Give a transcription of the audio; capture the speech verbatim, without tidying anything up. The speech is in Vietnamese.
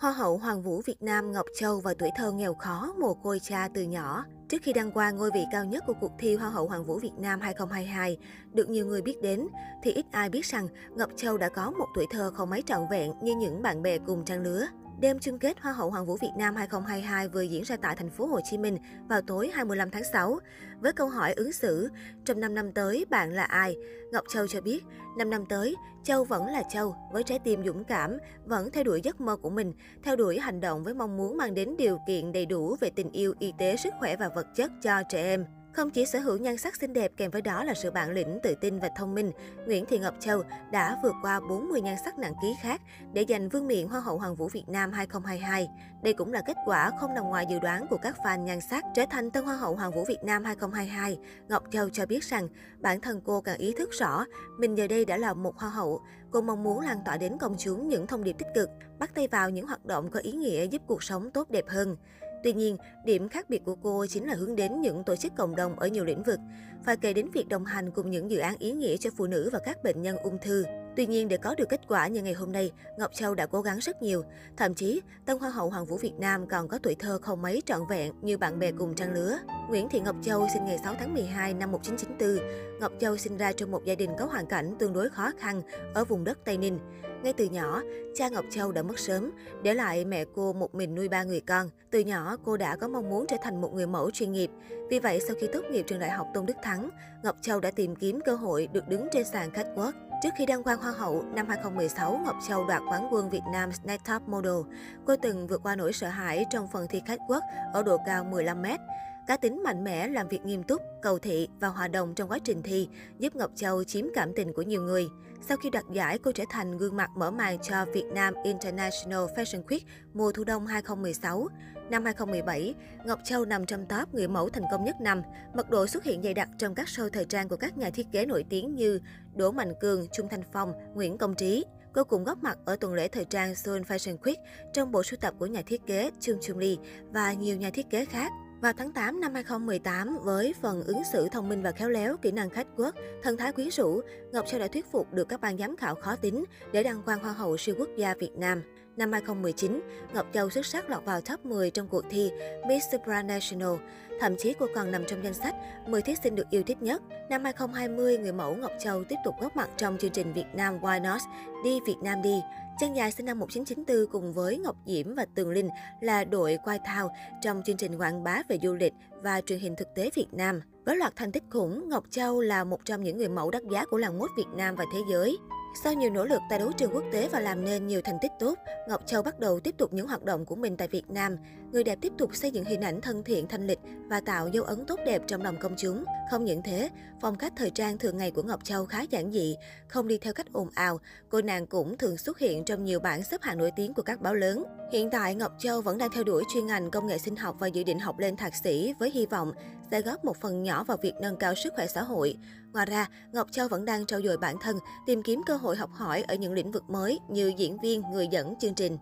Hoa hậu Hoàn vũ Việt Nam Ngọc Châu vào tuổi thơ nghèo khó, mồ côi cha từ nhỏ. Trước khi đăng quang ngôi vị cao nhất của cuộc thi Hoa hậu Hoàn vũ Việt Nam hai không hai hai, được nhiều người biết đến, thì ít ai biết rằng Ngọc Châu đã có một tuổi thơ không mấy trọn vẹn như những bạn bè cùng trang lứa. Đêm chung kết Hoa hậu Hoàn vũ Việt Nam hai không hai hai vừa diễn ra tại thành phố Hồ Chí Minh vào tối hai mươi lăm tháng sáu. Với câu hỏi ứng xử, trong năm năm tới bạn là ai? Ngọc Châu cho biết, năm năm tới, Châu vẫn là Châu, với trái tim dũng cảm, vẫn theo đuổi giấc mơ của mình, theo đuổi hành động với mong muốn mang đến điều kiện đầy đủ về tình yêu, y tế, sức khỏe và vật chất cho trẻ em. Không chỉ sở hữu nhan sắc xinh đẹp kèm với đó là sự bản lĩnh, tự tin và thông minh, Nguyễn Thị Ngọc Châu đã vượt qua bốn mươi nhan sắc nặng ký khác để giành vương miện Hoa hậu Hoàn vũ Việt Nam hai không hai hai. Đây cũng là kết quả không nằm ngoài dự đoán của các fan nhan sắc. Trở thành tân Hoa hậu Hoàn vũ Việt Nam hai không hai hai, Ngọc Châu cho biết rằng bản thân cô càng ý thức rõ mình giờ đây đã là một hoa hậu. Cô mong muốn lan tỏa đến công chúng những thông điệp tích cực, bắt tay vào những hoạt động có ý nghĩa giúp cuộc sống tốt đẹp hơn. Tuy nhiên, điểm khác biệt của cô chính là hướng đến những tổ chức cộng đồng ở nhiều lĩnh vực, phải kể đến việc đồng hành cùng những dự án ý nghĩa cho phụ nữ và các bệnh nhân ung thư. Tuy nhiên, để có được kết quả như ngày hôm nay, Ngọc Châu đã cố gắng rất nhiều. Thậm chí, tân Hoa hậu Hoàn vũ Việt Nam còn có tuổi thơ không mấy trọn vẹn như bạn bè cùng trang lứa. Nguyễn Thị Ngọc Châu sinh ngày sáu tháng mười hai năm một nghìn chín trăm chín mươi tư. Ngọc Châu sinh ra trong một gia đình có hoàn cảnh tương đối khó khăn ở vùng đất Tây Ninh. Ngay từ nhỏ, cha Ngọc Châu đã mất sớm, để lại mẹ cô một mình nuôi ba người con. Từ nhỏ, cô đã có mong muốn trở thành một người mẫu chuyên nghiệp. Vì vậy, sau khi tốt nghiệp trường đại học Tôn Đức Thắng, Ngọc Châu đã tìm kiếm cơ hội được đứng trên sàn catwalk. Trước khi đăng quang Hoa hậu, năm hai không một sáu, Ngọc Châu đoạt quán quân Việt Nam Snacktop Model. Cô từng vượt qua nỗi sợ hãi trong phần thi catwalk ở độ cao mười lăm mét. Cá tính mạnh mẽ, làm việc nghiêm túc, cầu thị và hòa đồng trong quá trình thi giúp Ngọc Châu chiếm cảm tình của nhiều người. Sau khi đoạt giải, cô trở thành gương mặt mở màn cho Việt Nam International Fashion Week mùa thu đông hai không một sáu. Năm hai không một bảy, Ngọc Châu nằm trong top người mẫu thành công nhất năm. Mật độ xuất hiện dày đặc trong các show thời trang của các nhà thiết kế nổi tiếng như Đỗ Mạnh Cường, Trung Thanh Phong, Nguyễn Công Trí. Cô cũng góp mặt ở tuần lễ thời trang Seoul Fashion Week trong bộ sưu tập của nhà thiết kế Chung Chung Lee và nhiều nhà thiết kế khác. Vào tháng tám năm hai không một tám, với phần ứng xử thông minh và khéo léo, kỹ năng catwalk, thần thái quyến rũ, Ngọc Châu đã thuyết phục được các ban giám khảo khó tính để đăng quang Hoa hậu siêu quốc gia Việt Nam. Năm hai không một chín, Ngọc Châu xuất sắc lọt vào top mười trong cuộc thi Miss International. Thậm chí cô còn nằm trong danh sách mười thí sinh được yêu thích nhất. Năm hai không hai mươi, người mẫu Ngọc Châu tiếp tục góp mặt trong chương trình Việt Nam Why Not? Đi Việt Nam Đi. Chân dài sinh năm một nghìn chín trăm chín mươi tư cùng với Ngọc Diễm và Tường Linh là đội quay thao trong chương trình quảng bá về du lịch và truyền hình thực tế Việt Nam. Với loạt thành tích khủng, Ngọc Châu là một trong những người mẫu đắt giá của làng mốt Việt Nam và thế giới. Sau nhiều nỗ lực tại đấu trường quốc tế và làm nên nhiều thành tích tốt, Ngọc Châu bắt đầu tiếp tục những hoạt động của mình tại Việt Nam. Người đẹp tiếp tục xây dựng hình ảnh thân thiện, thanh lịch và tạo dấu ấn tốt đẹp trong lòng công chúng. Không những thế, phong cách thời trang thường ngày của Ngọc Châu khá giản dị, không đi theo cách ồn ào. Cô nàng cũng thường xuất hiện trong nhiều bảng xếp hạng nổi tiếng của các báo lớn. Hiện tại, Ngọc Châu vẫn đang theo đuổi chuyên ngành công nghệ sinh học và dự định học lên thạc sĩ với hy vọng sẽ góp một phần nhỏ vào việc nâng cao sức khỏe xã hội. Ngoài ra, Ngọc Châu vẫn đang trau dồi bản thân, tìm kiếm cơ hội học hỏi ở những lĩnh vực mới như diễn viên, người dẫn chương trình.